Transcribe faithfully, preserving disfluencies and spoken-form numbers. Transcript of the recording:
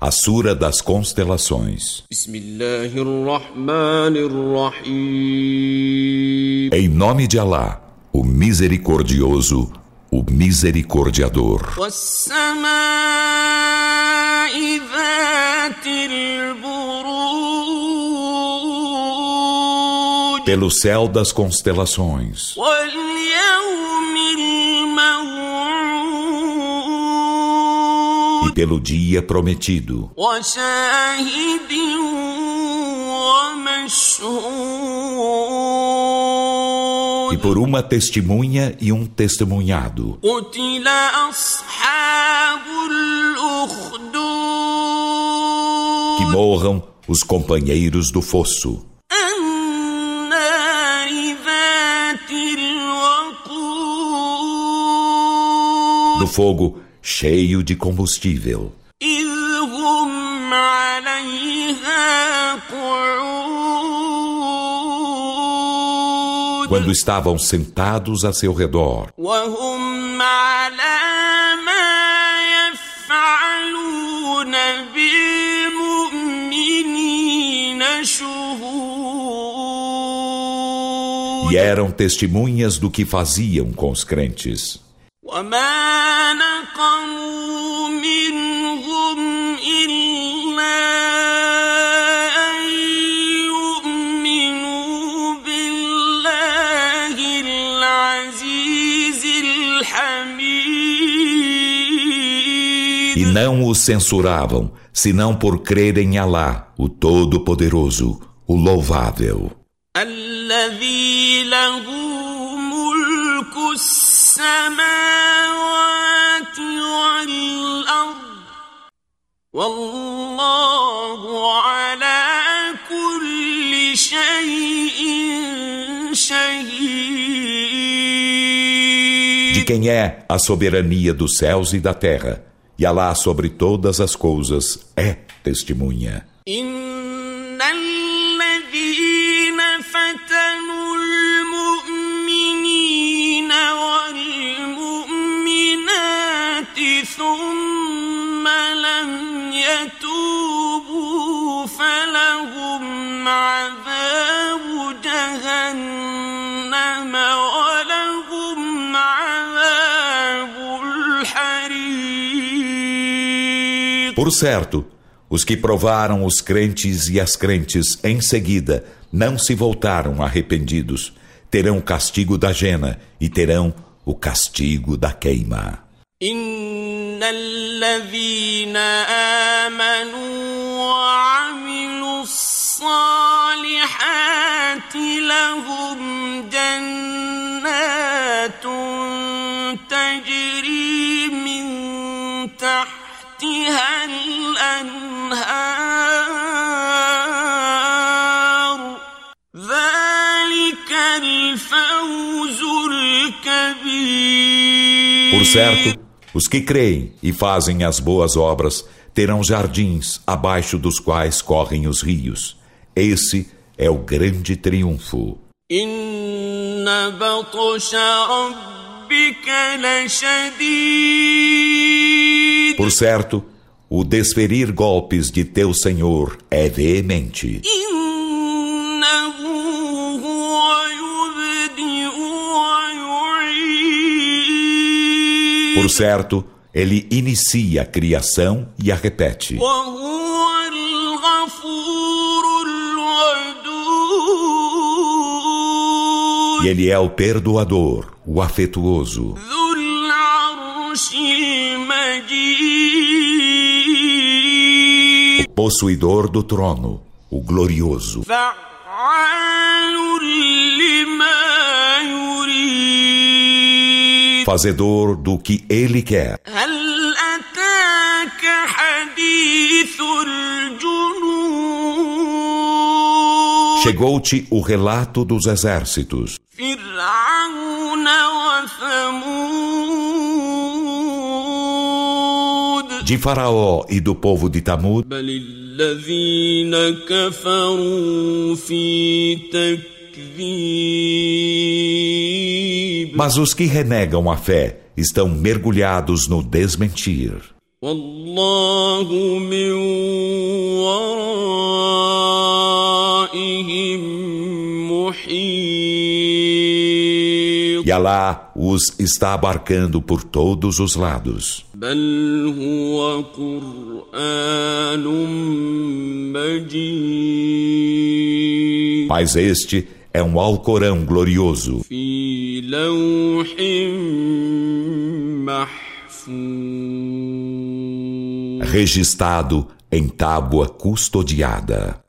A Sura das Constelações. Em nome de Alá, o Misericordioso, o Misericordiador. Pelo céu das constelações. E pelo dia prometido. E por uma testemunha e um testemunhado. Que morram os companheiros do fosso. Do fogo cheio de combustível. Quando estavam sentados a seu redor. E eram testemunhas do que faziam com os crentes. وما نقموا منهم إلا أن يؤمنوا بالله العزيز الحميد. E não os censuravam, senão por crerem em Alá, o Todo-Poderoso, o Louvável. الذي له ملك السماوات وَاللَّهُ عَلَى كُلِّ شَيْءٍ شَهِيدٌ. De quem é a soberania dos céus e da terra, e Alá sobre todas as coisas é testemunha. Por certo, os que provaram os crentes e as crentes em seguida não se voltaram arrependidos, terão o castigo da jena e terão o castigo da queima. إن الذين آمنوا وعملوا الصالحات لهم جنات تجري من تحتها الأنهار ذلك الفوز الكبير. Os que creem e fazem as boas obras terão jardins abaixo dos quais correm os rios. Esse é o grande triunfo. Por certo, o desferir golpes de teu Senhor é veemente. Por certo, ele inicia a criação e a repete. E ele é o perdoador, o afetuoso. O possuidor do trono, o glorioso. Fazedor do que ele quer. Chegou-te o relato dos exércitos. De Faraó e do povo de Tamud. Mas os que renegam a fé estão mergulhados no desmentir. والله من ورائهم محيط. E Alá os está abarcando por todos os lados. بل هو قرآن مجيد. Mas este é um Alcorão glorioso. في لوح محفوظ. Registrado em tábua custodiada.